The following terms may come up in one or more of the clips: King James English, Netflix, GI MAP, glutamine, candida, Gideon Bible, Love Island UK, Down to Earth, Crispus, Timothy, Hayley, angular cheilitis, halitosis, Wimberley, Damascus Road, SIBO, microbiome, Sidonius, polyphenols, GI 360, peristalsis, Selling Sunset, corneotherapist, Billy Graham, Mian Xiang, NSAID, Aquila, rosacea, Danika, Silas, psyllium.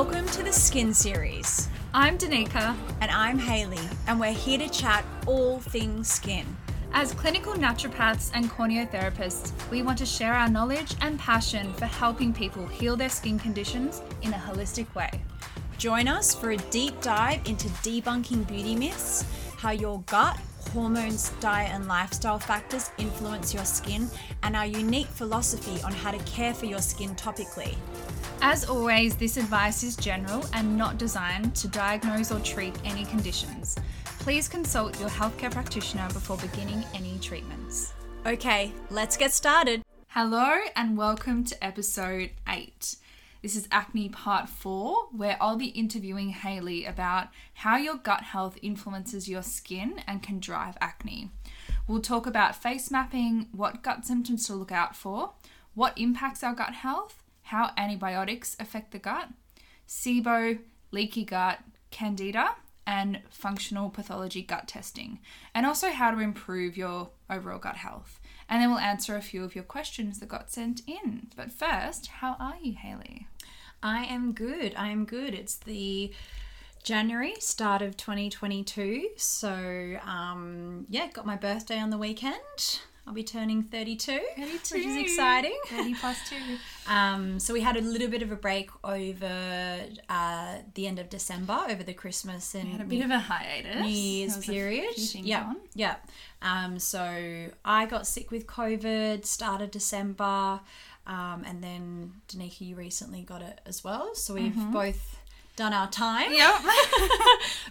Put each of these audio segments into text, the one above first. Welcome to the Skin Series. I'm Danika. And I'm Hayley, and we're here to chat all things skin. As clinical naturopaths and corneotherapists, we want to share our knowledge and passion for helping people heal their skin conditions in a holistic way. Join us for a deep dive into debunking beauty myths, how your gut, hormones, diet and lifestyle factors influence your skin, and our unique philosophy on how to care for your skin topically. As always, this advice is general and not designed to diagnose or treat any conditions. Please consult your healthcare practitioner before beginning any treatments. Okay, let's get started. Hello and welcome to episode 8. This is Acne Part 4, where I'll be interviewing Hayley about how your gut health influences your skin and can drive acne. We'll talk about face mapping, what gut symptoms to look out for, what impacts our gut health, how antibiotics affect the gut, SIBO, leaky gut, candida, and functional pathology gut testing, and also how to improve your overall gut health. And then we'll answer a few of your questions that got sent in. But first, how are you, Hayley? I am good. It's the January, start of 2022. So, got my birthday on the weekend. I'll be turning 32, which is exciting. 30 plus 2. So we had a little bit of a break over the end of December, over the Christmas and... We had a bit of a hiatus. New Year's period. Yeah. So I got sick with COVID, start of December, and then Danika, you recently got it as well. So we've both done our time. Yep.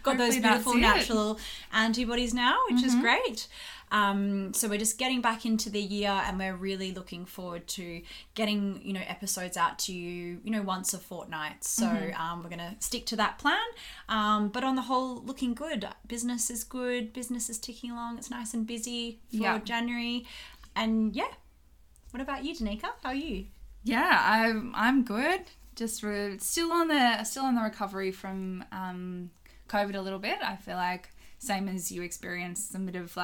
Got those beautiful natural antibodies now, which is great. So we're just getting back into the year, and we're really looking forward to getting, episodes out to you, once a fortnight. So, we're going to stick to that plan. But on the whole, looking good. Business is good. Business is ticking along. It's nice and busy for January. And what about you, Danika? How are you? Yeah, I'm good. Just still on the recovery from, COVID a little bit. I feel like same as you experienced some bit of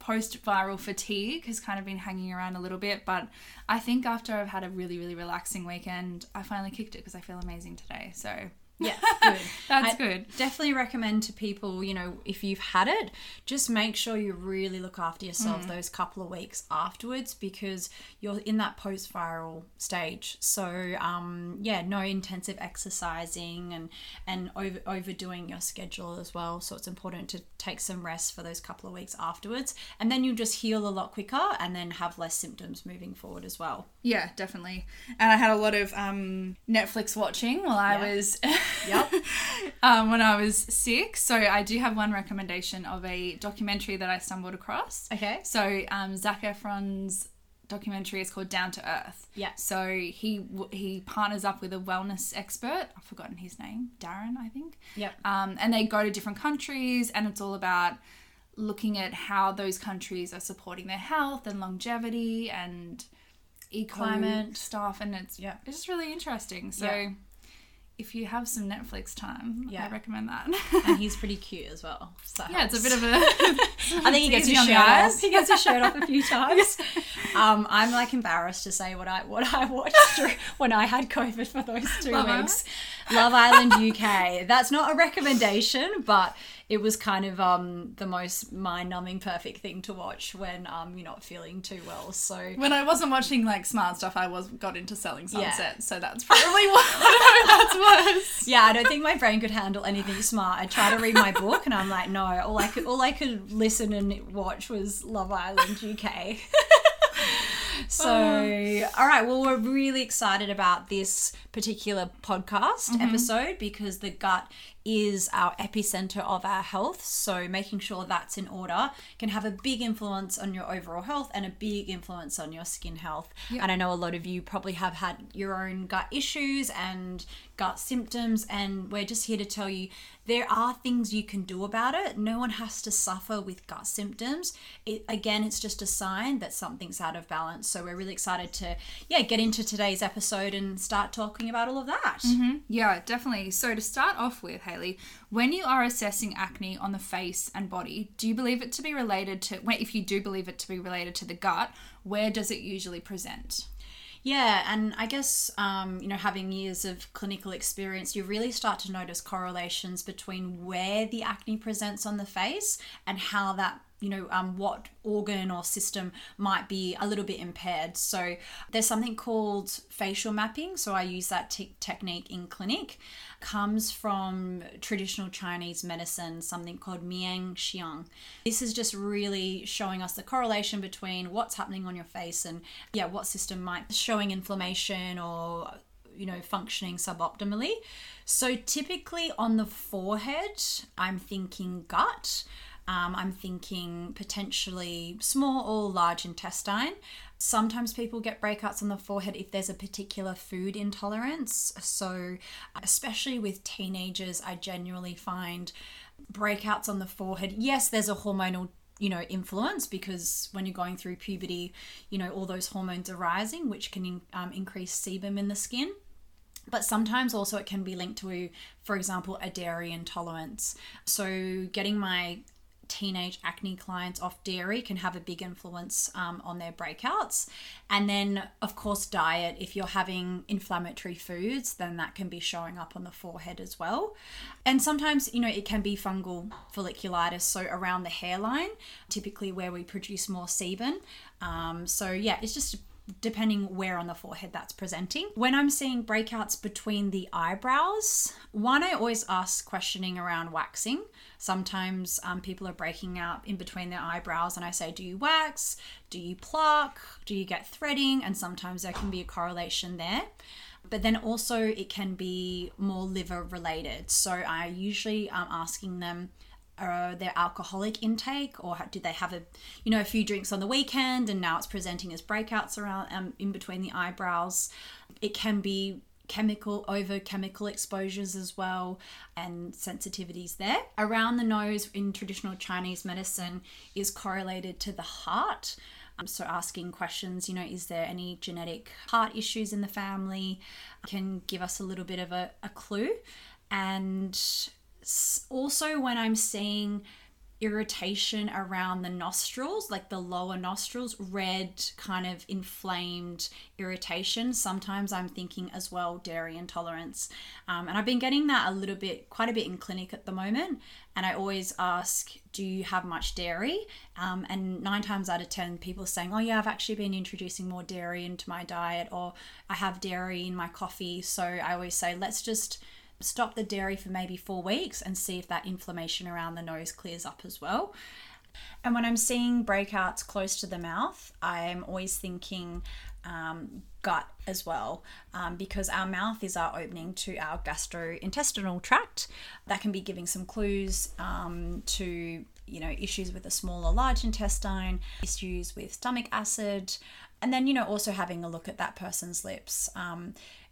post-viral fatigue has kind of been hanging around a little bit, but I think after I've had a really, really relaxing weekend, I finally kicked it because I feel amazing today. So yeah, good. That's good. Definitely recommend to people, if you've had it, just make sure you really look after yourself those couple of weeks afterwards, because you're in that post-viral stage. So no intensive exercising and overdoing your schedule as well. So it's important to take some rest for those couple of weeks afterwards, and then you'll just heal a lot quicker and then have less symptoms moving forward as well. Yeah, definitely. And I had a lot of Netflix watching while I was when I was sick. So I do have one recommendation of a documentary that I stumbled across. Okay. So Zac Efron's documentary is called Down to Earth. Yeah. So he partners up with a wellness expert. I've forgotten his name. Darren, I think. Yeah. And they go to different countries, and it's all about looking at how those countries are supporting their health and longevity and climate stuff, and it's just really interesting. So if you have some Netflix time, I recommend that. And he's pretty cute as well. So it's a bit of a... I think he gets his shirt off. He gets his shirt off a few times. I'm embarrassed to say what I watched when I had COVID for those 2 weeks. Love Island UK. That's not a recommendation, but it was kind of the most mind-numbing perfect thing to watch when you're not feeling too well. So when I wasn't watching smart stuff, I got into Selling Sunset. Yeah. So that's probably that's worse. Yeah, I don't think my brain could handle anything smart. I try to read my book and I'm like, no, all I could listen and watch was Love Island UK. So, all right, well, we're really excited about this particular podcast episode because the gut is our epicenter of our health. So making sure that's in order can have a big influence on your overall health and a big influence on your skin health. Yep. And I know a lot of you probably have had your own gut issues and gut symptoms, and we're just here to tell you there are things you can do about it. No one has to suffer with gut symptoms. It's just a sign that something's out of balance. So we're really excited to get into today's episode and start talking about all of that. Yeah, definitely. So to start off with, Hayley, when you are assessing acne on the face and body, do you believe it to be related to the gut, where does it usually present? Yeah, and I guess, you know, having years of clinical experience, you really start to notice correlations between where the acne presents on the face and how that, you know, what organ or system might be a little bit impaired. So there's something called facial mapping. So I use that technique in clinic. Comes from traditional Chinese medicine, something called Mian Xiang. This is just really showing us the correlation between what's happening on your face and, yeah, what system might be showing inflammation or, you know, functioning suboptimally. So typically on the forehead, I'm thinking gut. I'm thinking potentially small or large intestine. Sometimes people get breakouts on the forehead if there's a particular food intolerance. So especially with teenagers, I genuinely find breakouts on the forehead. Yes, there's a hormonal, you know, influence, because when you're going through puberty, you know, all those hormones are rising, which can increase sebum in the skin. But sometimes also it can be linked to, for example, a dairy intolerance. So getting my teenage acne clients off dairy can have a big influence on their breakouts. And then of course diet, if you're having inflammatory foods, then that can be showing up on the forehead as well. And sometimes, you know, it can be fungal folliculitis, so around the hairline, typically where we produce more sebum. So yeah, it's just depending where on the forehead that's presenting. When I'm seeing breakouts between the eyebrows, one, I always ask questioning around waxing. Sometimes people are breaking out in between their eyebrows, and I say, do you wax? Do you pluck? Do you get threading? And sometimes there can be a correlation there. But then also it can be more liver related. So I usually am asking them, their alcoholic intake, or did they have a few drinks on the weekend and now it's presenting as breakouts around in between the eyebrows. It can be chemical exposures as well, and sensitivities there. Around the nose in traditional Chinese medicine is correlated to the heart. So asking questions, you know, is there any genetic heart issues in the family, can give us a little bit of a clue. And also when I'm seeing irritation around the nostrils, like the lower nostrils, red kind of inflamed irritation, sometimes I'm thinking as well dairy intolerance. And I've been getting that quite a bit in clinic at the moment. And I always ask, do you have much dairy? And 9 times out of 10, people are saying, oh yeah, I've actually been introducing more dairy into my diet, or I have dairy in my coffee. So I always say, let's just stop the dairy for maybe 4 weeks and see if that inflammation around the nose clears up as well. And when I'm seeing breakouts close to the mouth, I'm always thinking gut as well, because our mouth is our opening to our gastrointestinal tract. That can be giving some clues to, you know, issues with the small or large intestine, issues with stomach acid, and then, you know, also having a look at that person's lips.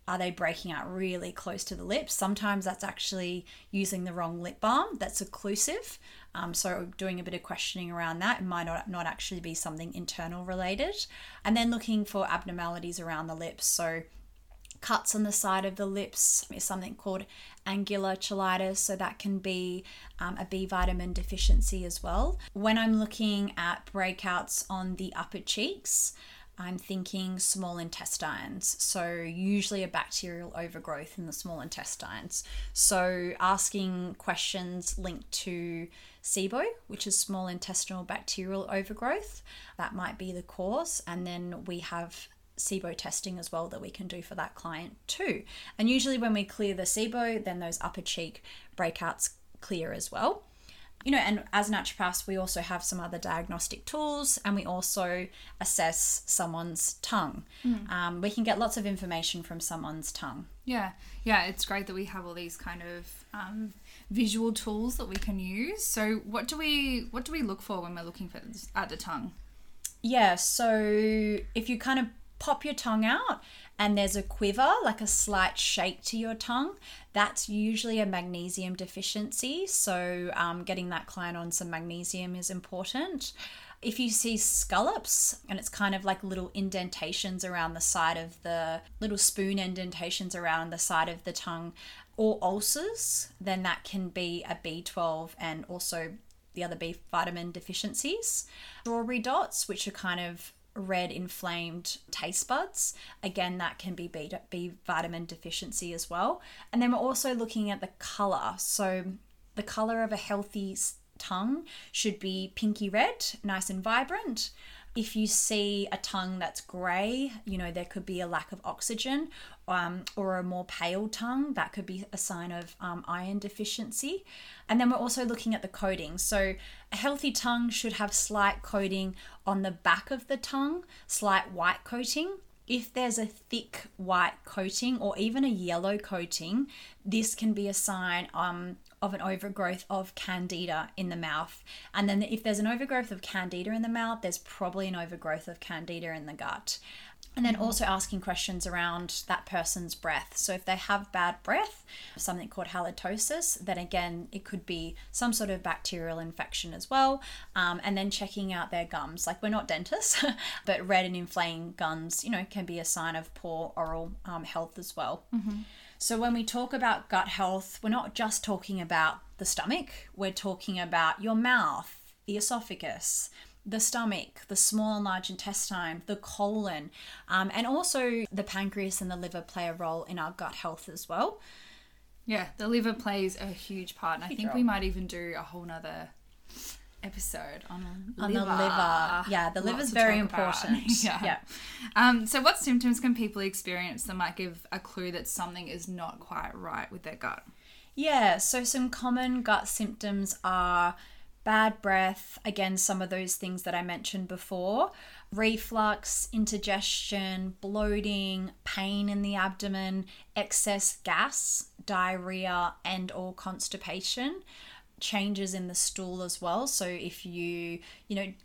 Are they breaking out really close to the lips? Sometimes that's actually using the wrong lip balm that's occlusive. So doing a bit of questioning around that, it might not actually be something internal related. And then looking for abnormalities around the lips. So cuts on the side of the lips is something called angular cheilitis. So that can be a B vitamin deficiency as well. When I'm looking at breakouts on the upper cheeks, I'm thinking small intestines, so usually a bacterial overgrowth in the small intestines. So asking questions linked to SIBO, which is small intestinal bacterial overgrowth, that might be the cause. And then we have SIBO testing as well that we can do for that client too. And usually when we clear the SIBO, then those upper cheek breakouts clear as well. You know, and as naturopaths, we also have some other diagnostic tools, and we also assess someone's tongue. We can get lots of information from someone's tongue. Yeah, it's great that we have all these kind of visual tools that we can use. So what do we look for when we're looking at the tongue? Yeah, so if you kind of pop your tongue out and there's a quiver, like a slight shake to your tongue, that's usually a magnesium deficiency. So getting that client on some magnesium is important. If you see scallops, and it's kind of like little indentations around the side of the little spoon indentations around the side of the tongue, or ulcers, then that can be a B12 and also the other B vitamin deficiencies. Strawberry dots, which are kind of red inflamed taste buds. Again, that can be B vitamin deficiency as well. And then we're also looking at the color. So the color of a healthy tongue should be pinky red, nice and vibrant. If you see a tongue that's grey, you know, there could be a lack of oxygen, or a more pale tongue. That could be a sign of iron deficiency. And then we're also looking at the coating. So a healthy tongue should have slight coating on the back of the tongue, slight white coating. If there's a thick white coating or even a yellow coating, this can be a sign of an overgrowth of candida in the mouth. And then if there's an overgrowth of candida in the mouth, there's probably an overgrowth of candida in the gut. And then also asking questions around that person's breath. So if they have bad breath, something called halitosis, then again, it could be some sort of bacterial infection as well. And then checking out their gums. Like, we're not dentists, but red and inflamed gums, you know, can be a sign of poor oral health as well. Mm-hmm. So when we talk about gut health, we're not just talking about the stomach. We're talking about your mouth, the esophagus, the stomach, the small and large intestine, the colon, and also the pancreas and the liver play a role in our gut health as well. Yeah, the liver plays a huge part. And I think we might even do a whole nother episode on the liver. Yeah, the liver's very important. Yeah. So what symptoms can people experience that might give a clue that something is not quite right with their gut? Yeah, so some common gut symptoms are bad breath, again, some of those things that I mentioned before, reflux, indigestion, bloating, pain in the abdomen, excess gas, diarrhea, and or constipation, changes in the stool as well. So if you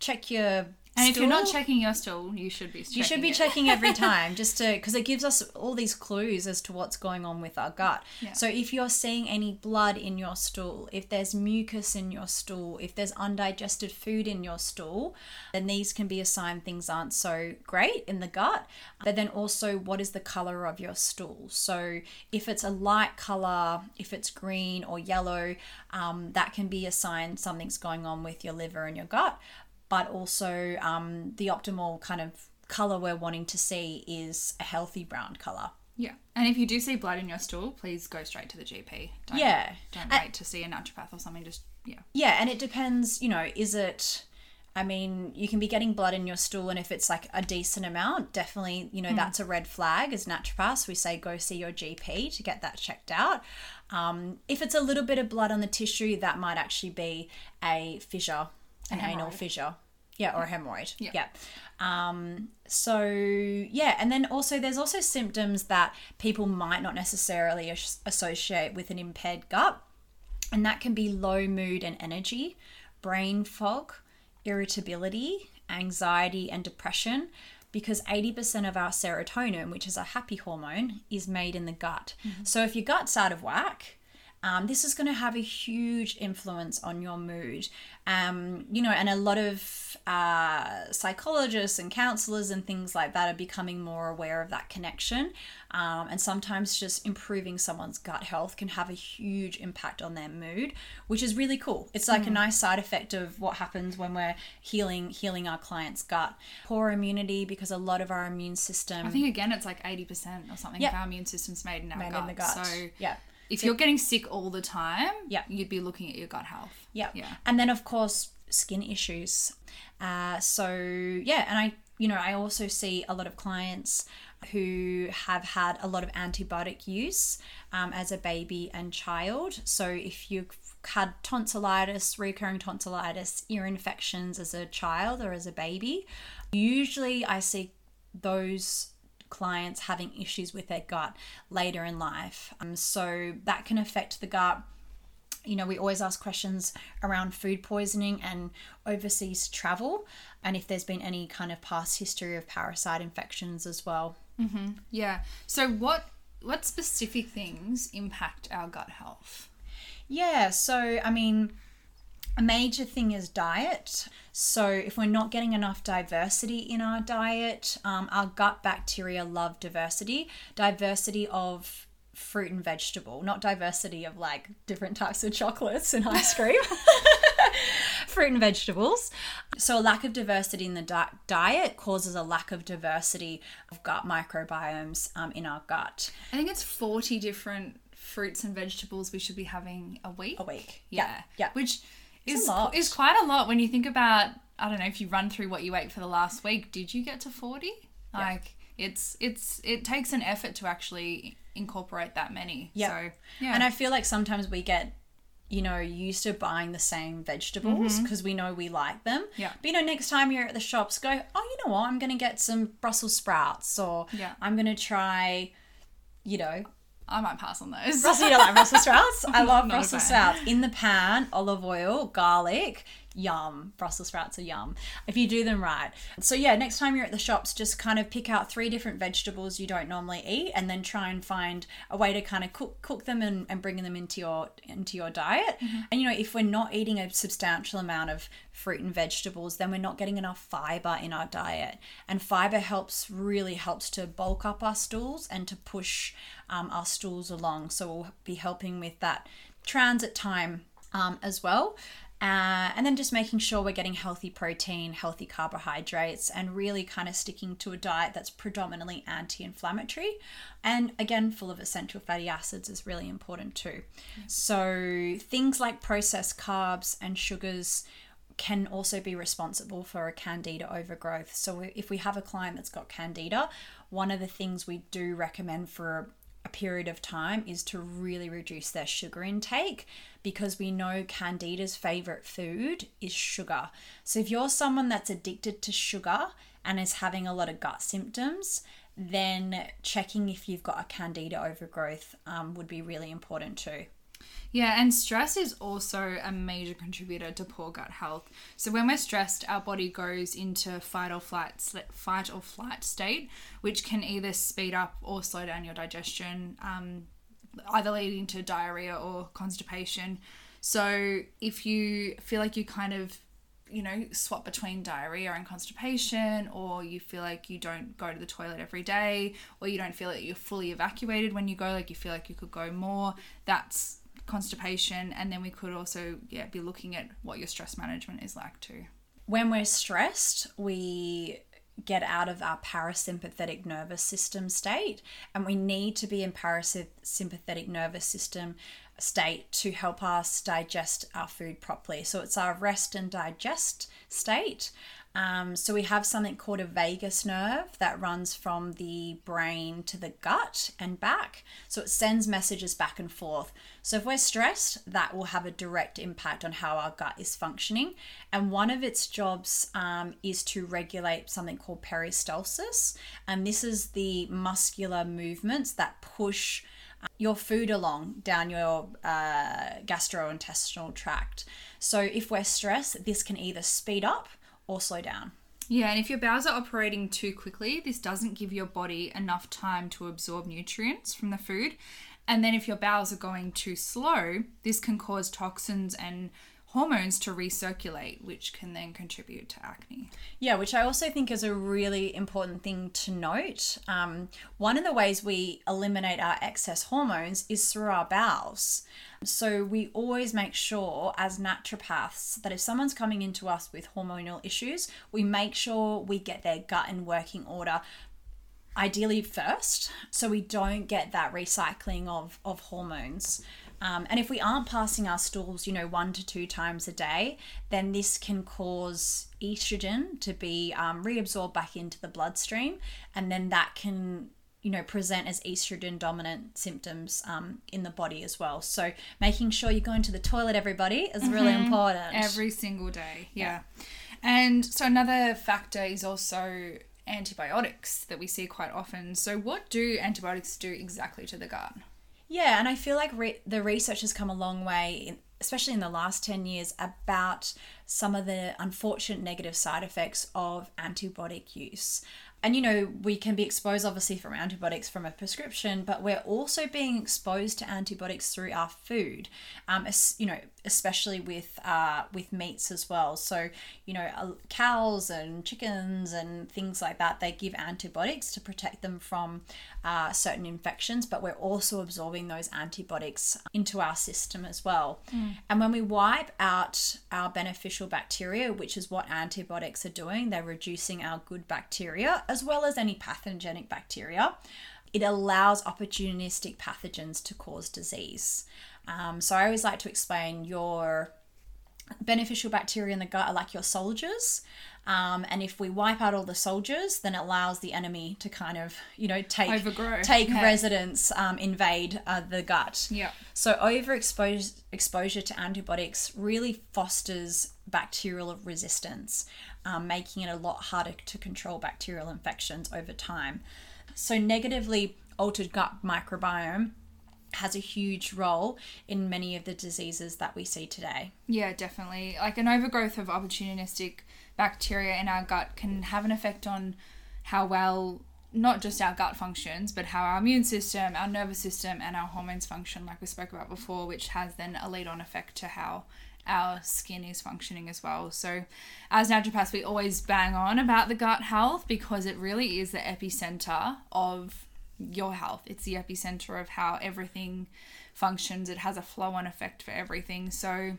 check your stool. If you're not checking your stool, you should be checking checking every time, just to, because it gives us all these clues as to what's going on with our gut. Yeah. So if you're seeing any blood in your stool, if there's mucus in your stool, if there's undigested food in your stool, then these can be a sign things aren't so great in the gut. But then also, what is the color of your stool? So if it's a light color, if it's green or yellow, that can be a sign something's going on with your liver and your gut. But also the optimal kind of colour we're wanting to see is a healthy brown colour. Yeah. And if you do see blood in your stool, please go straight to the GP. Don't wait to see a naturopath or something. Yeah, and it depends, is it... I mean, you can be getting blood in your stool, and if it's like a decent amount, definitely, that's a red flag. As naturopaths, we say go see your GP to get that checked out. If it's a little bit of blood on the tissue, that might actually be a fissure. An anal fissure. Yeah, or a hemorrhoid. Yeah. And then also there's also symptoms that people might not necessarily associate with an impaired gut, and that can be low mood and energy, brain fog, irritability, anxiety and depression, because 80% of our serotonin, which is our happy hormone, is made in the gut. Mm-hmm. So if your gut's out of whack, this is going to have a huge influence on your mood. And a lot of psychologists and counselors and things like that are becoming more aware of that connection. And sometimes just improving someone's gut health can have a huge impact on their mood, which is really cool. It's like a nice side effect of what happens when we're healing our client's gut. Poor immunity, because a lot of our immune system... I think, again, it's like 80% or something of our immune system's made in our gut. In the gut. So, yeah. If you're getting sick all the time, you'd be looking at your gut health. Yeah. And then, of course, skin issues. And I also see a lot of clients who have had a lot of antibiotic use as a baby and child. So if you've had tonsillitis, recurring tonsillitis, ear infections as a child or as a baby, usually I see those clients having issues with their gut later in life. So that can affect the gut. We always ask questions around food poisoning and overseas travel, and if there's been any kind of past history of parasite infections as well. Mm-hmm. Yeah. So what specific things impact our gut health? Yeah. So, I mean, a major thing is diet. So if we're not getting enough diversity in our diet, our gut bacteria love diversity of fruit and vegetable, not diversity of like different types of chocolates and ice cream. fruit and vegetables. So a lack of diversity in the diet causes a lack of diversity of gut microbiomes in our gut. I think it's 40 different fruits and vegetables we should be having a week. Yeah. Which is quite a lot when you think about, I don't know, if you run through what you ate for the last week, did you get to 40? Like it takes an effort to actually incorporate that many. So, yeah. And I feel like sometimes we get, you know, used to buying the same vegetables because we know we like them. But, you know, next time you're at the shops, go, oh, you know what, I'm going to get some Brussels sprouts, or I'm going to try, you know. I might pass on those. You don't like Brussels sprouts? I love Brussels sprouts. In the pan, olive oil, garlic, yum. Brussels sprouts are yum if you do them right. So yeah, next time you're at the shops, just kind of pick out 3 different vegetables you don't normally eat and then try and find a way to kind of cook them and bring them into your diet. And, you know, if we're not eating a substantial amount of fruit and vegetables, then we're not getting enough fiber in our diet, and fiber really helps to bulk up our stools and to push our stools along, so we'll be helping with that transit time as well, and then just making sure we're getting healthy protein, healthy carbohydrates, and really kind of sticking to a diet that's predominantly anti-inflammatory, and again full of essential fatty acids is really important too. So things like processed carbs and sugars can also be responsible for a candida overgrowth. So if we have a client that's got candida, one of the things we do recommend for a period of time is to really reduce their sugar intake, because we know candida's favorite food is sugar. So if you're someone that's addicted to sugar and is having a lot of gut symptoms, then checking if you've got a candida overgrowth would be really important too. Yeah, and stress is also a major contributor to poor gut health. So when we're stressed, our body goes into fight or flight state, which can either speed up or slow down your digestion, either leading to diarrhea or constipation. So if you feel like you kind of, you know, swap between diarrhea and constipation, or you feel like you don't go to the toilet every day, or you don't feel that you're fully evacuated when you go, like you feel like you could go more, that's constipation. And then we could also be looking at what your stress management is like too. When we're stressed, we get out of our parasympathetic nervous system state, and we need to be in parasympathetic nervous system state to help us digest our food properly. So it's our rest and digest state. So we have something called a vagus nerve that runs from the brain to the gut and back. So it sends messages back and forth. So if we're stressed, that will have a direct impact on how our gut is functioning. And one of its jobs is to regulate something called peristalsis. And this is the muscular movements that push your food along down your gastrointestinal tract. So if we're stressed, this can either speed up or slow down. Yeah, and if your bowels are operating too quickly, this doesn't give your body enough time to absorb nutrients from the food. And then if your bowels are going too slow, this can cause toxins and hormones to recirculate, which can then contribute to acne. Yeah, which I also think is a really important thing to note. One of the ways we eliminate our excess hormones is through our bowels. So we always make sure as naturopaths that if someone's coming into us with hormonal issues, we make sure we get their gut in working order, ideally first, so we don't get that recycling of hormones. And if we aren't passing our stools, you know, 1 to 2 times a day, then this can cause estrogen to be reabsorbed back into the bloodstream. And then that can, you know, present as estrogen dominant symptoms in the body as well. So making sure you're going to the toilet, everybody, is really important. Every single day. Yeah. And so another factor is also antibiotics that we see quite often. So what do antibiotics do exactly to the gut? Yeah, and I feel like the research has come a long way, especially in the last 10 years, about some of the unfortunate negative side effects of antibiotic use. And, you know, we can be exposed, obviously, from antibiotics from a prescription, but we're also being exposed to antibiotics through our food, you know, especially with meats as well. So, you know, cows and chickens and things like that, they give antibiotics to protect them from certain infections, but we're also absorbing those antibiotics into our system as well. Mm. And when we wipe out our beneficial bacteria, which is what antibiotics are doing, they're reducing our good bacteria as well as any pathogenic bacteria. It allows opportunistic pathogens to cause disease. So I always like to explain your beneficial bacteria in the gut are like your soldiers. And if we wipe out all the soldiers, then it allows the enemy to kind of, you know, take residence, invade the gut. Yeah. So exposure to antibiotics really fosters bacterial resistance, making it a lot harder to control bacterial infections over time. So negatively altered gut microbiome has a huge role in many of the diseases that we see today. Yeah, definitely. Like an overgrowth of opportunistic bacteria in our gut can have an effect on how well not just our gut functions, but how our immune system, our nervous system, and our hormones function, like we spoke about before, which has then a lead-on effect to how our skin is functioning as well. So as naturopaths, we always bang on about the gut health because it really is the epicenter of your health. It's the epicenter of how everything functions. It has a flow-on effect for everything. So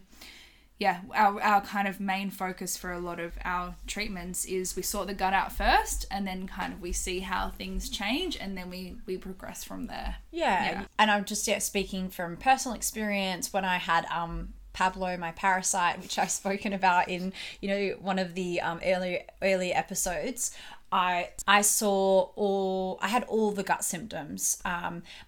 yeah, our kind of main focus for a lot of our treatments is we sort the gut out first, and then kind of we see how things change, and then we progress from there. Yeah. And I'm just speaking from personal experience when I had Pablo, my parasite, which I've spoken about in, you know, one of the early episodes. I had all the gut symptoms,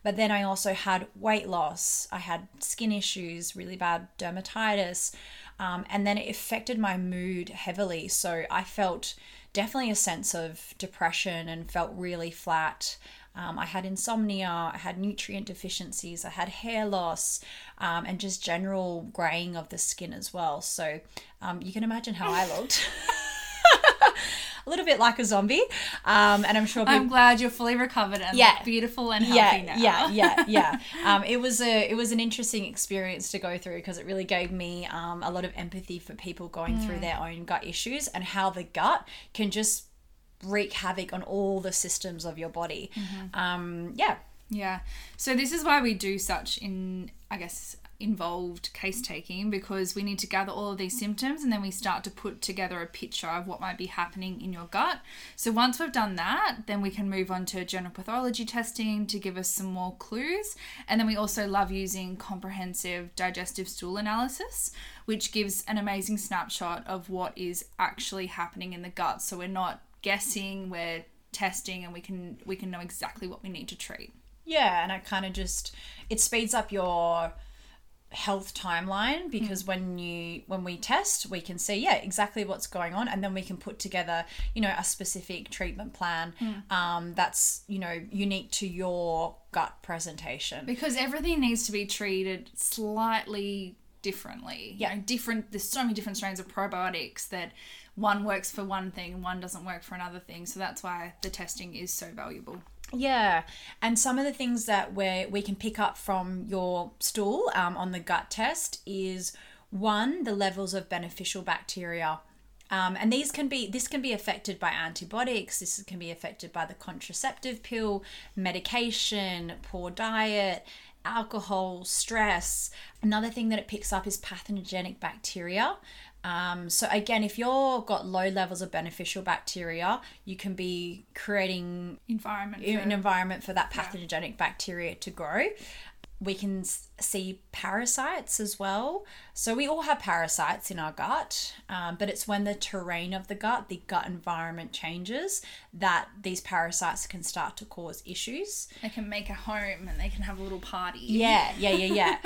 but then I also had weight loss. I had skin issues, really bad dermatitis, and then it affected my mood heavily. So I felt definitely a sense of depression and felt really flat. I had insomnia, I had nutrient deficiencies, I had hair loss, and just general graying of the skin as well. So you can imagine how I looked. A little bit like a zombie. And I'm sure... I'm glad you're fully recovered and beautiful and healthy now. Yeah. It was an interesting experience to go through because it really gave me a lot of empathy for people going through their own gut issues and how the gut can just wreak havoc on all the systems of your body. Mm-hmm. So this is why we do such involved case taking, because we need to gather all of these symptoms and then we start to put together a picture of what might be happening in your gut. So once we've done that, then we can move on to general pathology testing to give us some more clues. And then we also love using comprehensive digestive stool analysis, which gives an amazing snapshot of what is actually happening in the gut. So we're not guessing, we're testing, and we can know exactly what we need to treat. Yeah, and it speeds up your health timeline because when we test, we can see exactly what's going on, and then we can put together, you know, a specific treatment plan that's, you know, unique to your gut presentation, because everything needs to be treated slightly differently. Yeah, you know, there's so many different strains of probiotics that one works for one thing and one doesn't work for another thing, so that's why the testing is so valuable. Yeah, and some of the things that we can pick up from your stool on the gut test is, one, the levels of beneficial bacteria. And this can be affected by antibiotics, this can be affected by the contraceptive pill, medication, poor diet, alcohol, stress. Another thing that it picks up is pathogenic bacteria. So again, if you've got low levels of beneficial bacteria, you can be creating an environment for that pathogenic bacteria to grow. We can see parasites as well. So we all have parasites in our gut, but it's when the terrain of the gut environment changes, that these parasites can start to cause issues. They can make a home and they can have a little party. Yeah.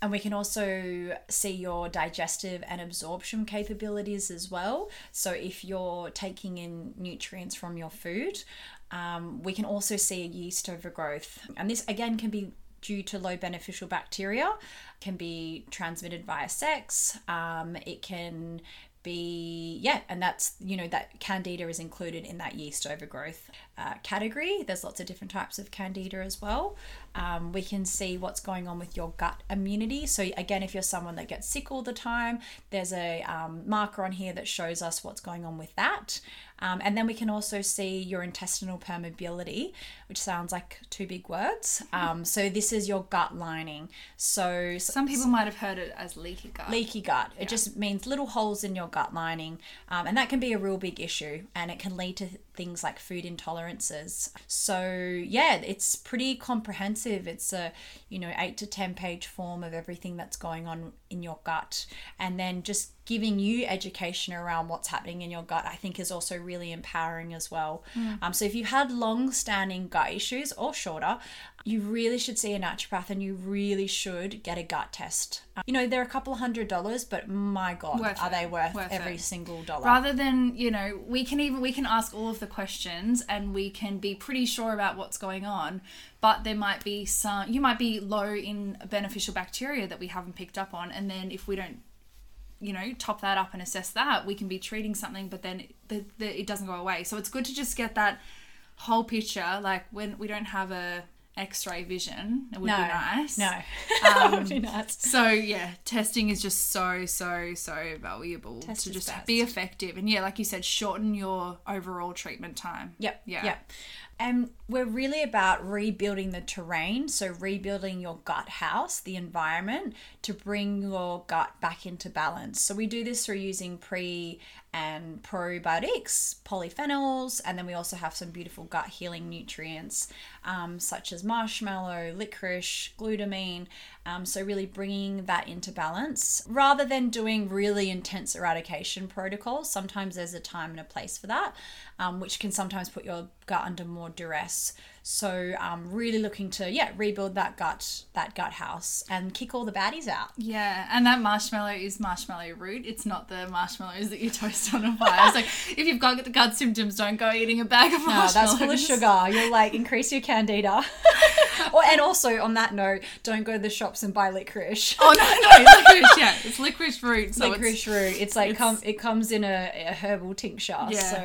And we can also see your digestive and absorption capabilities as well. So if you're taking in nutrients from your food, we can also see a yeast overgrowth. And this, again, can be due to low beneficial bacteria, can be transmitted via sex. It can be, yeah, and that's, you know, that candida is included in that yeast overgrowth category. There's lots of different types of candida as well. We can see what's going on with your gut immunity. So again, if you're someone that gets sick all the time, there's a marker on here that shows us what's going on with that. And then we can also see your intestinal permeability, which sounds like two big words. So this is your gut lining. So some people might have heard it as leaky gut. Leaky gut. Yeah. It just means little holes in your gut lining. And that can be a real big issue, and it can lead to things like food intolerances. So yeah, it's pretty comprehensive. It's a, you know, 8 to 10 page form of everything that's going on in your gut. And then just giving you education around what's happening in your gut, I think, is also really empowering as well. So if you've had long-standing gut issues or shorter, you really should see a naturopath, and you really should get a gut test. You know, they're $200, but my God, are they worth every single dollar? Rather than, you know, we can ask all of the questions and we can be pretty sure about what's going on, but there might be you might be low in beneficial bacteria that we haven't picked up on. And then if we don't, you know, top that up and assess that, we can be treating something, but then it doesn't go away. So it's good to just get that whole picture. Like, when we don't have a x-ray vision, it would be nice. It would be nice. So yeah, testing is just so valuable to just be effective. And yeah, like you said, shorten your overall treatment time. Yep. And we're really about rebuilding the terrain, so rebuilding your gut house, the environment, to bring your gut back into balance. So we do this through using pre- and probiotics, polyphenols, and then we also have some beautiful gut healing nutrients such as marshmallow, licorice, glutamine. So really bringing that into balance rather than doing really intense eradication protocols. Sometimes there's a time and a place for that, which can sometimes put your gut under more duress. So really looking to, rebuild that gut house and kick all the baddies out. Yeah, and that marshmallow is marshmallow root. It's not the marshmallows that you toast on a fire. It's like, if you've got the gut symptoms, don't go eating a bag of marshmallows. No, that's full of sugar. You'll increase your candida. And also, on that note, don't go to the shops and buy licorice. Oh, no, licorice, yeah. It's licorice root. So it comes in a herbal tincture. Yeah. So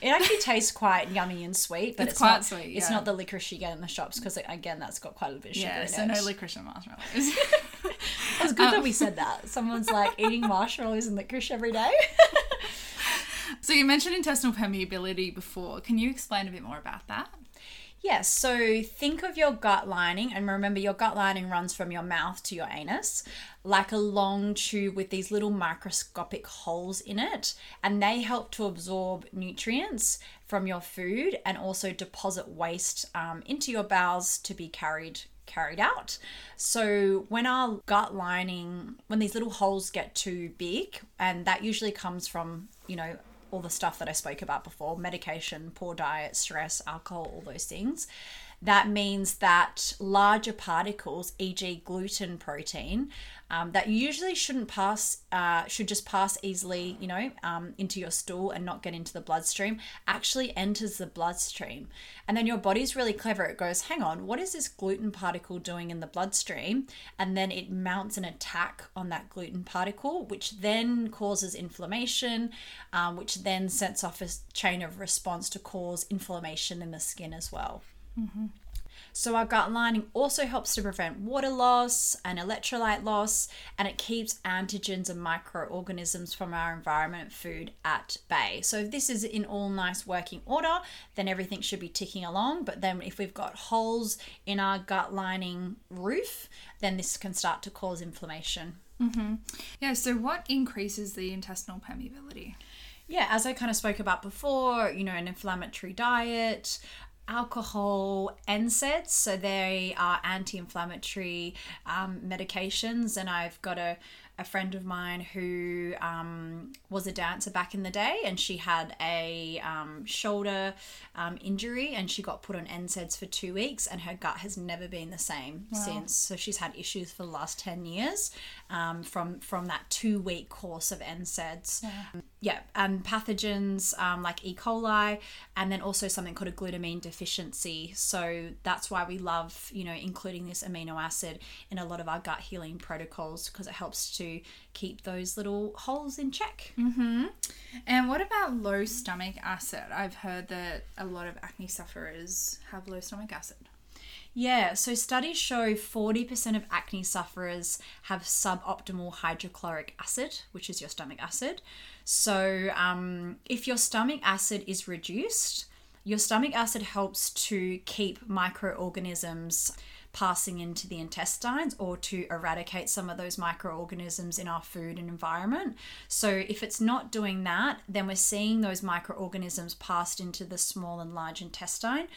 it actually tastes quite yummy and sweet, but it's not sweet. Yeah. It's not the licorice you get in the shops, because again, that's got quite a bit of sugar in it. Yeah, so no licorice and marshmallows. It's good that we said that. Someone's like eating marshmallows and licorice every day. So you mentioned intestinal permeability before. Can you explain a bit more about that? Yes, so think of your gut lining, and remember your gut lining runs from your mouth to your anus, like a long tube with these little microscopic holes in it, and they help to absorb nutrients from your food and also deposit waste into your bowels to be carried out. So when our gut lining, when these little holes get too big, and that usually comes from, you know, all the stuff that I spoke about before, medication, poor diet, stress, alcohol, all those things. That means that larger particles, e.g. gluten protein, that usually should just pass easily, you know, into your stool and not get into the bloodstream, actually enters the bloodstream. And then your body's really clever. It goes, hang on, what is this gluten particle doing in the bloodstream? And then it mounts an attack on that gluten particle, which then causes inflammation, which then sets off a chain of response to cause inflammation in the skin as well. Mm-hmm. So our gut lining also helps to prevent water loss and electrolyte loss, and it keeps antigens and microorganisms from our environment, food, at bay. So if this is in all nice working order, then everything should be ticking along. But then if we've got holes in our gut lining roof, then this can start to cause inflammation. Mm-hmm. Yeah, so what increases the intestinal permeability? Yeah, as I kind of spoke about before, you know, an inflammatory diet, alcohol, NSAIDs, so they are anti-inflammatory medications. And I've got a friend of mine who was a dancer back in the day, and she had a shoulder injury, and she got put on NSAIDs for 2 weeks, and her gut has never been the same since. So she's had issues for the last 10 years from that 2-week course of NSAIDs. And pathogens like E. coli, and then also something called a glutamine deficiency. So that's why we love, you know, including this amino acid in a lot of our gut healing protocols, because it helps to to keep those little holes in check. Mm-hmm. And what about low stomach acid? I've heard that a lot of acne sufferers have low stomach acid. Yeah, so studies show 40% of acne sufferers have suboptimal hydrochloric acid, which is your stomach acid. So if your stomach acid is reduced, your stomach acid helps to keep microorganisms passing into the intestines or to eradicate some of those microorganisms in our food and environment. So if it's not doing that, then we're seeing those microorganisms passed into the small and large intestine,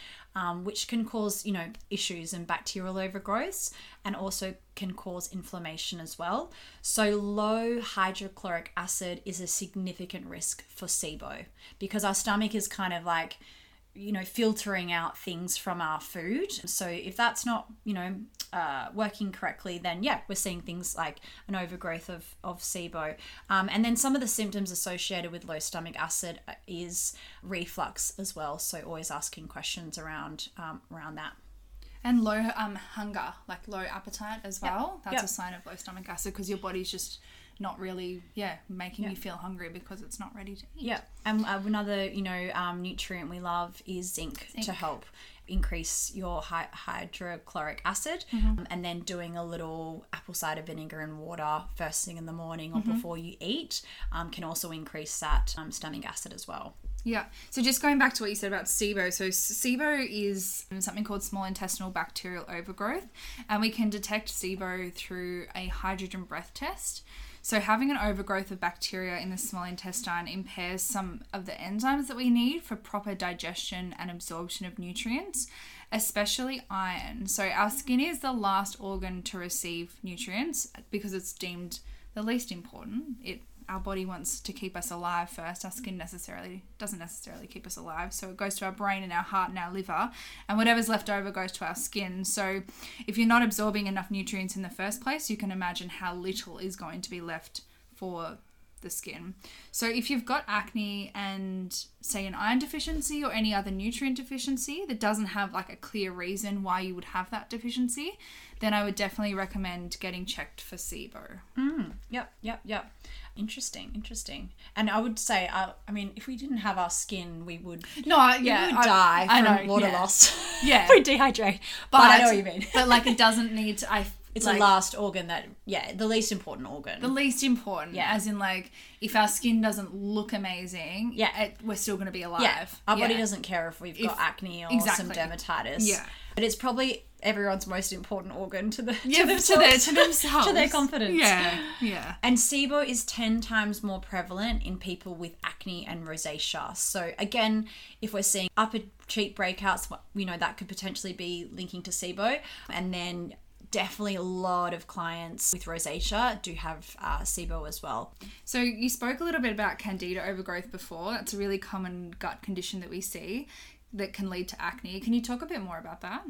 which can cause, you know, issues and bacterial overgrowths, and also can cause inflammation as well. So low hydrochloric acid is a significant risk for SIBO, because our stomach is kind of like, you know, filtering out things from our food. So if that's not, you know, working correctly, then yeah, we're seeing things like an overgrowth of SIBO. And then some of the symptoms associated with low stomach acid is reflux as well. So always asking questions around that. And low hunger, like low appetite as well. Yep. That's a sign of low stomach acid, because your body's just not really making you feel hungry because it's not ready to eat. Yeah. And another nutrient we love is zinc. To help increase your hydrochloric acid. Mm-hmm. And then doing a little apple cider vinegar and water first thing in the morning or mm-hmm. before you eat can also increase that stomach acid as well. Yeah. So just going back to what you said about SIBO. So SIBO is something called small intestinal bacterial overgrowth, and we can detect SIBO through a hydrogen breath test. So having an overgrowth of bacteria in the small intestine impairs some of the enzymes that we need for proper digestion and absorption of nutrients, especially iron. So our skin is the last organ to receive nutrients because it's deemed the least important. Our body wants to keep us alive first. Our skin doesn't necessarily keep us alive. So it goes to our brain and our heart and our liver, and whatever's left over goes to our skin. So if you're not absorbing enough nutrients in the first place, you can imagine how little is going to be left for the skin. So if you've got acne and say an iron deficiency or any other nutrient deficiency that doesn't have like a clear reason why you would have that deficiency, then I would definitely recommend getting checked for SIBO. Yep. Interesting. And I would say, I mean, if we didn't have our skin, we would die from water loss. Yeah. We dehydrate. But I know what you mean. But like it doesn't need to, it's like, a last organ that, the least important organ. The least important, as in like if our skin doesn't look amazing, we're still going to be alive. Yeah. Our body doesn't care if we've got acne or some dermatitis. Yeah. But it's probably everyone's most important organ to themselves. To their confidence. Yeah. And SIBO is 10 times more prevalent in people with acne and rosacea. So again, if we're seeing upper cheek breakouts, you know, that could potentially be linking to SIBO. And then definitely a lot of clients with rosacea do have SIBO as well. So you spoke a little bit about candida overgrowth before. That's a really common gut condition that we see that can lead to acne. Can you talk a bit more about that?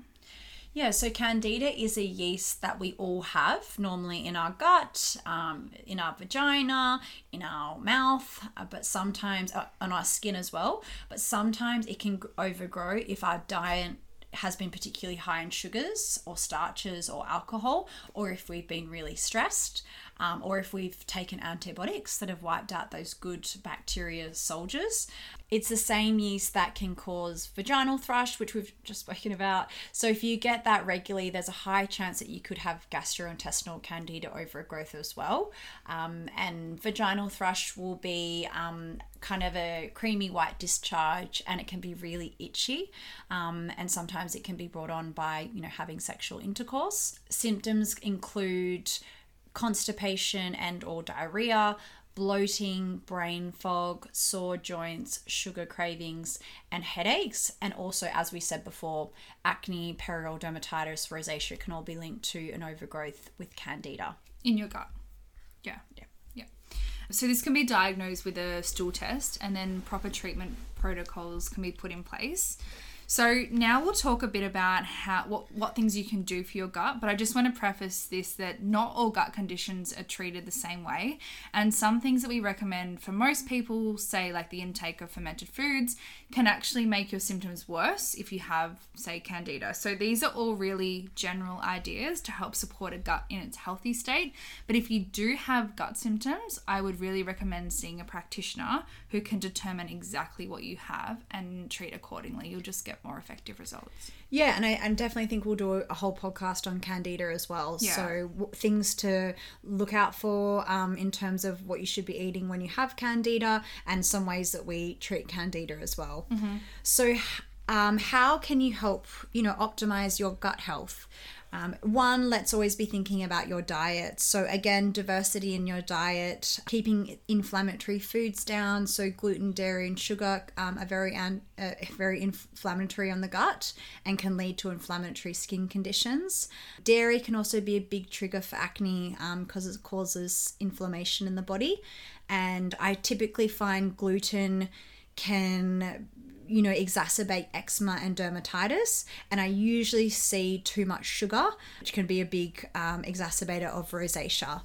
Yeah, so candida is a yeast that we all have normally in our gut, in our vagina, in our mouth, but sometimes on our skin as well. But sometimes it can overgrow if our diet has been particularly high in sugars or starches or alcohol, or if we've been really stressed, or if we've taken antibiotics that have wiped out those good bacteria soldiers. It's the same yeast that can cause vaginal thrush, which we've just spoken about. So if you get that regularly, there's a high chance that you could have gastrointestinal candida overgrowth as well. And vaginal thrush will be kind of a creamy white discharge, and it can be really itchy. And sometimes it can be brought on by, you know, having sexual intercourse. Symptoms include constipation and or diarrhea, bloating, brain fog, sore joints, sugar cravings, and headaches. And also, as we said before, acne, perioral dermatitis, rosacea can all be linked to an overgrowth with candida. In your gut. Yeah. So this can be diagnosed with a stool test, and then proper treatment protocols can be put in place. So now we'll talk a bit about how what things you can do for your gut, but I just want to preface this that not all gut conditions are treated the same way, and some things that we recommend for most people, say like the intake of fermented foods, can actually make your symptoms worse if you have, say, candida. So these are all really general ideas to help support a gut in its healthy state, but if you do have gut symptoms, I would really recommend seeing a practitioner who can determine exactly what you have and treat accordingly. You'll just get more effective results. Yeah, and I definitely think we'll do a whole podcast on candida as well. Yeah. So things to look out for in terms of what you should be eating when you have candida, and some ways that we treat candida as well. Mm-hmm. So how can you help, optimize your gut health? One, let's always be thinking about your diet. So again, diversity in your diet, keeping inflammatory foods down. So gluten, dairy, and sugar are very inflammatory on the gut and can lead to inflammatory skin conditions. Dairy can also be a big trigger for acne because it causes inflammation in the body. And I typically find gluten can exacerbate eczema and dermatitis, and I usually see too much sugar, which can be a big exacerbator of rosacea.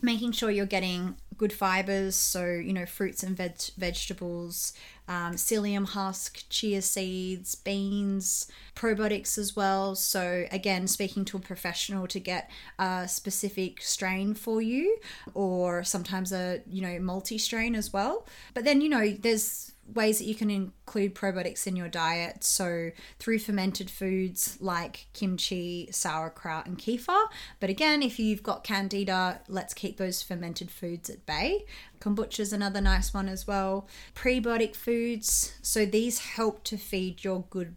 Making sure you're getting good fibers, so fruits and vegetables, psyllium husk, chia seeds, beans, probiotics as well. So again, speaking to a professional to get a specific strain for you, or sometimes a multi-strain as well. But then there's ways that you can include probiotics in your diet, so through fermented foods like kimchi, sauerkraut, and kefir. But again, if you've got candida, let's keep those fermented foods at bay. Kombucha is another nice one as well. Prebiotic foods, so these help to feed your good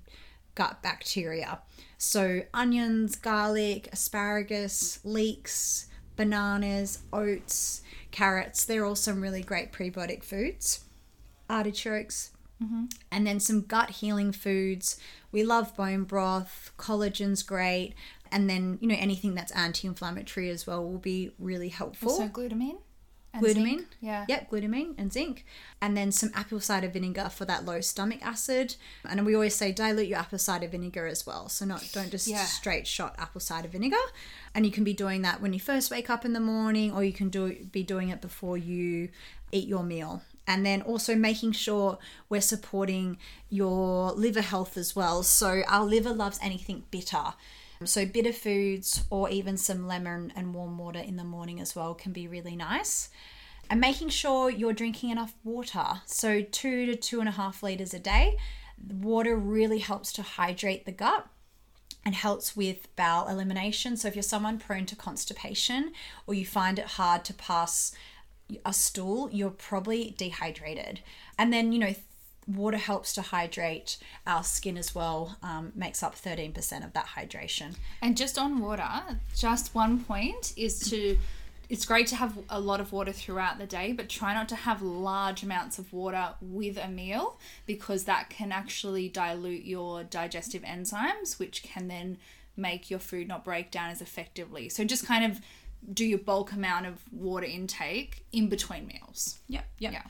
gut bacteria, so onions, garlic, asparagus, leeks, bananas, oats, carrots, they're all some really great prebiotic foods. Artichokes, mm-hmm. And then some gut healing foods. We love bone broth, collagen's great, and then anything that's anti-inflammatory as well will be really helpful. So glutamine and zinc. Yeah. Yep, glutamine and zinc. And then some apple cider vinegar for that low stomach acid. And we always say dilute your apple cider vinegar as well. So don't just straight shot apple cider vinegar. And you can be doing that when you first wake up in the morning, or you can be doing it before you eat your meal. And then also making sure we're supporting your liver health as well. So our liver loves anything bitter. So bitter foods or even some lemon and warm water in the morning as well can be really nice. And making sure you're drinking enough water. So 2 to 2.5 liters a day. Water really helps to hydrate the gut and helps with bowel elimination. So if you're someone prone to constipation, or you find it hard to pass a stool, you're probably dehydrated. And then water helps to hydrate our skin as well, makes up 13% of that hydration. And just on water, just one point is it's great to have a lot of water throughout the day, but try not to have large amounts of water with a meal, because that can actually dilute your digestive enzymes, which can then make your food not break down as effectively. So just kind of do your bulk amount of water intake in between meals. Yep. Yeah.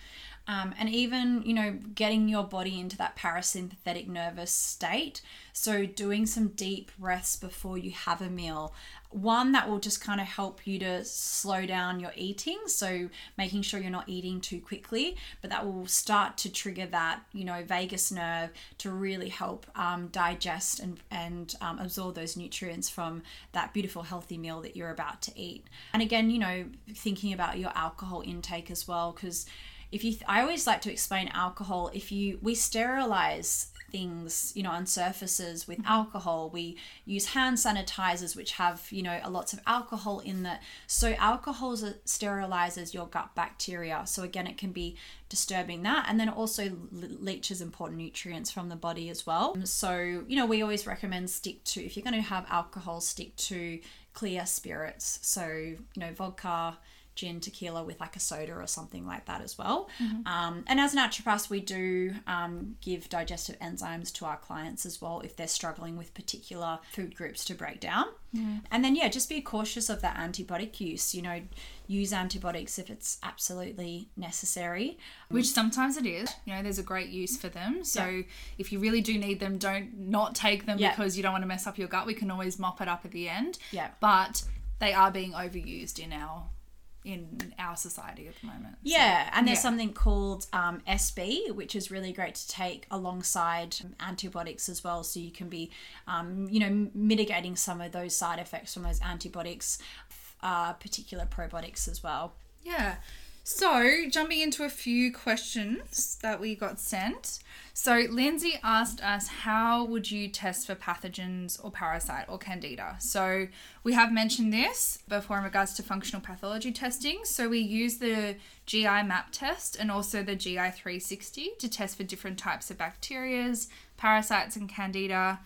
And even, getting your body into that parasympathetic nervous state. So doing some deep breaths before you have a meal. One, that will just kind of help you to slow down your eating. So making sure you're not eating too quickly, but that will start to trigger that, vagus nerve to really help digest and absorb those nutrients from that beautiful healthy meal that you're about to eat. And again, thinking about your alcohol intake as well, because I always like to explain alcohol. We sterilize things, on surfaces with alcohol. We use hand sanitizers, which have, lots of alcohol in that. So alcohol sterilizes your gut bacteria. So again, it can be disturbing that. And then also leaches important nutrients from the body as well. So, we always recommend if you're going to have alcohol, stick to clear spirits. So, vodka, gin, tequila with like a soda or something like that as well. Mm-hmm. And as naturopaths, we do give digestive enzymes to our clients as well if they're struggling with particular food groups to break down. Mm-hmm. And then, yeah, just be cautious of that antibiotic use. You know, use antibiotics if it's absolutely necessary. Which sometimes it is. You know, there's a great use for them. So yeah. If you really do need them, don't not take them yeah. because you don't want to mess up your gut. We can always mop it up at the end. Yeah. But they are being overused in our society at the moment. Yeah, so, and there's something called SB, which is really great to take alongside antibiotics as well, so you can be, mitigating some of those side effects from those antibiotics, particular probiotics as well. Yeah. So jumping into a few questions that we got sent. So Lindsay asked us, how would you test for pathogens or parasite or candida? So we have mentioned this before in regards to functional pathology testing. So we use the GI MAP test and also the GI 360 to test for different types of bacteria, parasites and candida.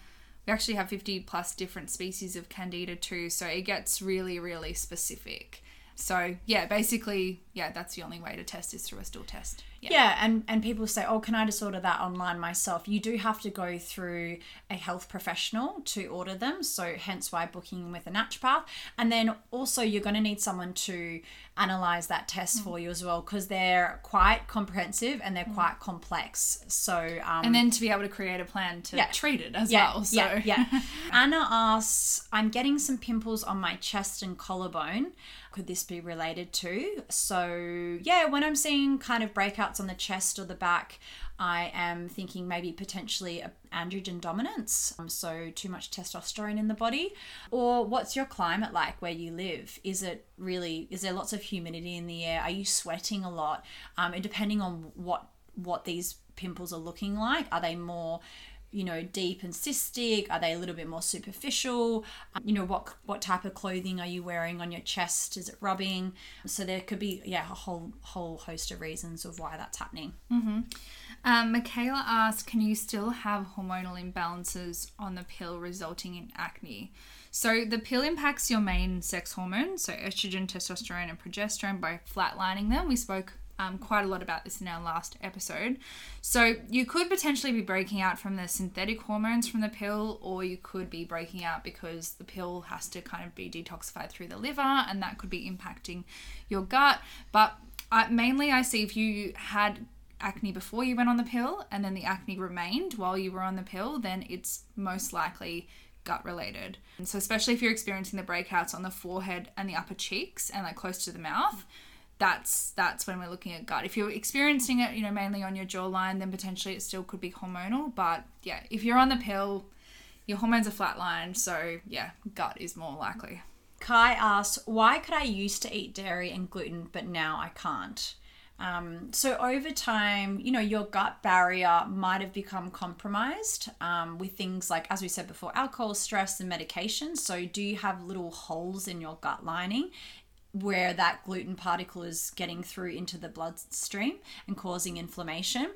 We actually have 50 plus different species of candida too. So it gets really, really specific. So, yeah, basically, yeah, that's the only way to test is through a stool test. Yeah, and people say, oh, can I just order that online myself? You do have to go through a health professional to order them, so hence why booking with a naturopath. And then also you're going to need someone to analyse that test for you as well, because they're quite comprehensive and they're quite complex. So and then to be able to create a plan to treat it as well. So. Yeah. Anna asks, I'm getting some pimples on my chest and collarbone. Could this be related to? So yeah, when I'm seeing kind of breakouts on the chest or the back, I am thinking maybe potentially androgen dominance, so too much testosterone in the body. Or what's your climate like where you live? Is there lots of humidity in the air? Are you sweating a lot? And depending on what these pimples are looking like, are they more deep and cystic? Are they a little bit more superficial? What type of clothing are you wearing on your chest? Is it rubbing? So there could be, a whole host of reasons of why that's happening. Mm-hmm. Michaela asked, can you still have hormonal imbalances on the pill resulting in acne? So the pill impacts your main sex hormones, so estrogen, testosterone, and progesterone by flatlining them. We spoke quite a lot about this in our last episode. So you could potentially be breaking out from the synthetic hormones from the pill, or you could be breaking out because the pill has to kind of be detoxified through the liver, and that could be impacting your gut. But mainly I see if you had acne before you went on the pill and then the acne remained while you were on the pill, then it's most likely gut related. And so especially if you're experiencing the breakouts on the forehead and the upper cheeks and like close to the mouth, that's when we're looking at gut. If you're experiencing it, mainly on your jawline, then potentially it still could be hormonal. But yeah, if you're on the pill, your hormones are flatlined. So yeah, gut is more likely. Kai asks, why could I used to eat dairy and gluten, but now I can't? So over time, your gut barrier might have become compromised with things like, as we said before, alcohol, stress, and medication. So do you have little holes in your gut lining where that gluten particle is getting through into the bloodstream and causing inflammation?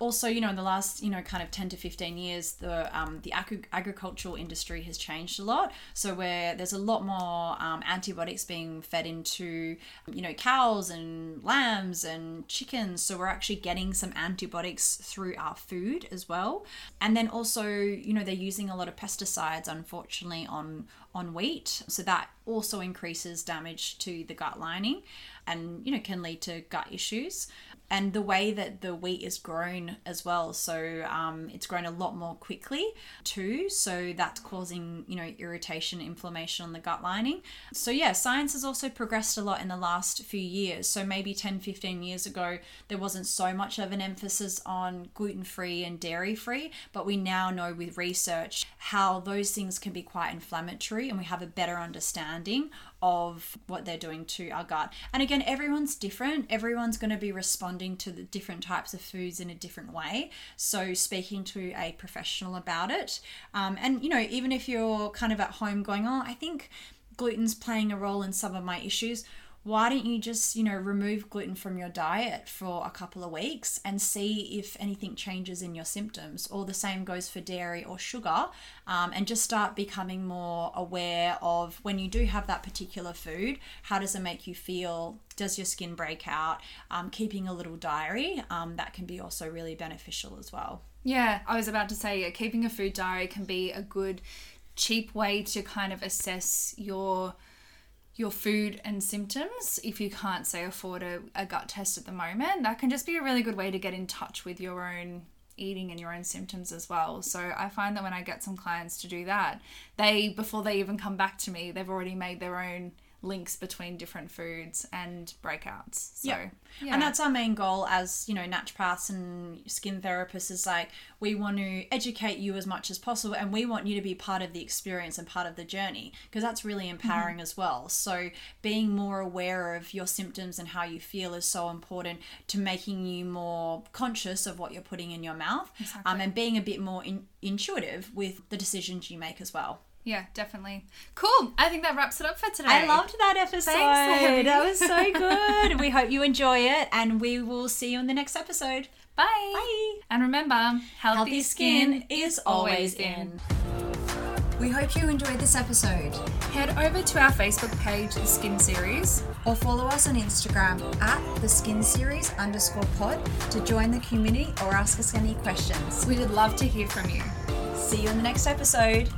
Also, in the last, kind of 10 to 15 years, the agricultural industry has changed a lot. So where there's a lot more antibiotics being fed into, cows and lambs and chickens. So we're actually getting some antibiotics through our food as well. And then also, they're using a lot of pesticides, unfortunately, on wheat. So that also increases damage to the gut lining and, can lead to gut issues. And the way that the wheat is grown as well. So it's grown a lot more quickly too. So that's causing, irritation, inflammation on the gut lining. So yeah, science has also progressed a lot in the last few years. So maybe 10, 15 years ago, there wasn't so much of an emphasis on gluten-free and dairy-free, but we now know with research how those things can be quite inflammatory, and we have a better understanding of what they're doing to our gut. And again, everyone's different. Everyone's going to be responding to the different types of foods in a different way. So speaking to a professional about it. And even if you're kind of at home going, I think gluten's playing a role in some of my issues. why don't you just, you know, remove gluten from your diet for a couple of weeks and see if anything changes in your symptoms? Or the same goes for dairy or sugar, and just start becoming more aware of when you do have that particular food, how does it make you feel? Does your skin break out? Keeping a little diary, that can be also really beneficial as well. Yeah, I was about to say, keeping a food diary can be a good, cheap way to kind of assess your food and symptoms if you can't, say, afford a gut test at the moment. That can just be a really good way to get in touch with your own eating and your own symptoms as well. So I find that when I get some clients to do that, they, before they even come back to me, they've already made their own links between different foods and breakouts. So yeah. And that's our main goal as, you know, naturopaths and skin therapists, is like, we want to educate you as much as possible, and we want you to be part of the experience and part of the journey, because that's really empowering as well. So being more aware of your symptoms and how you feel is so important to making you more conscious of what you're putting in your mouth. Exactly. And being a bit more intuitive with the decisions you make as well. Yeah, definitely. Cool. I think that wraps it up for today. I loved that episode. Thanks, that was so good. We hope you enjoy it, and we will see you in the next episode. Bye. Bye. And remember, healthy skin is always in. We hope you enjoyed this episode. Head over to our Facebook page, The Skin Series, or follow us on Instagram @theskinseries_pod to join the community or ask us any questions. We would love to hear from you. See you in the next episode.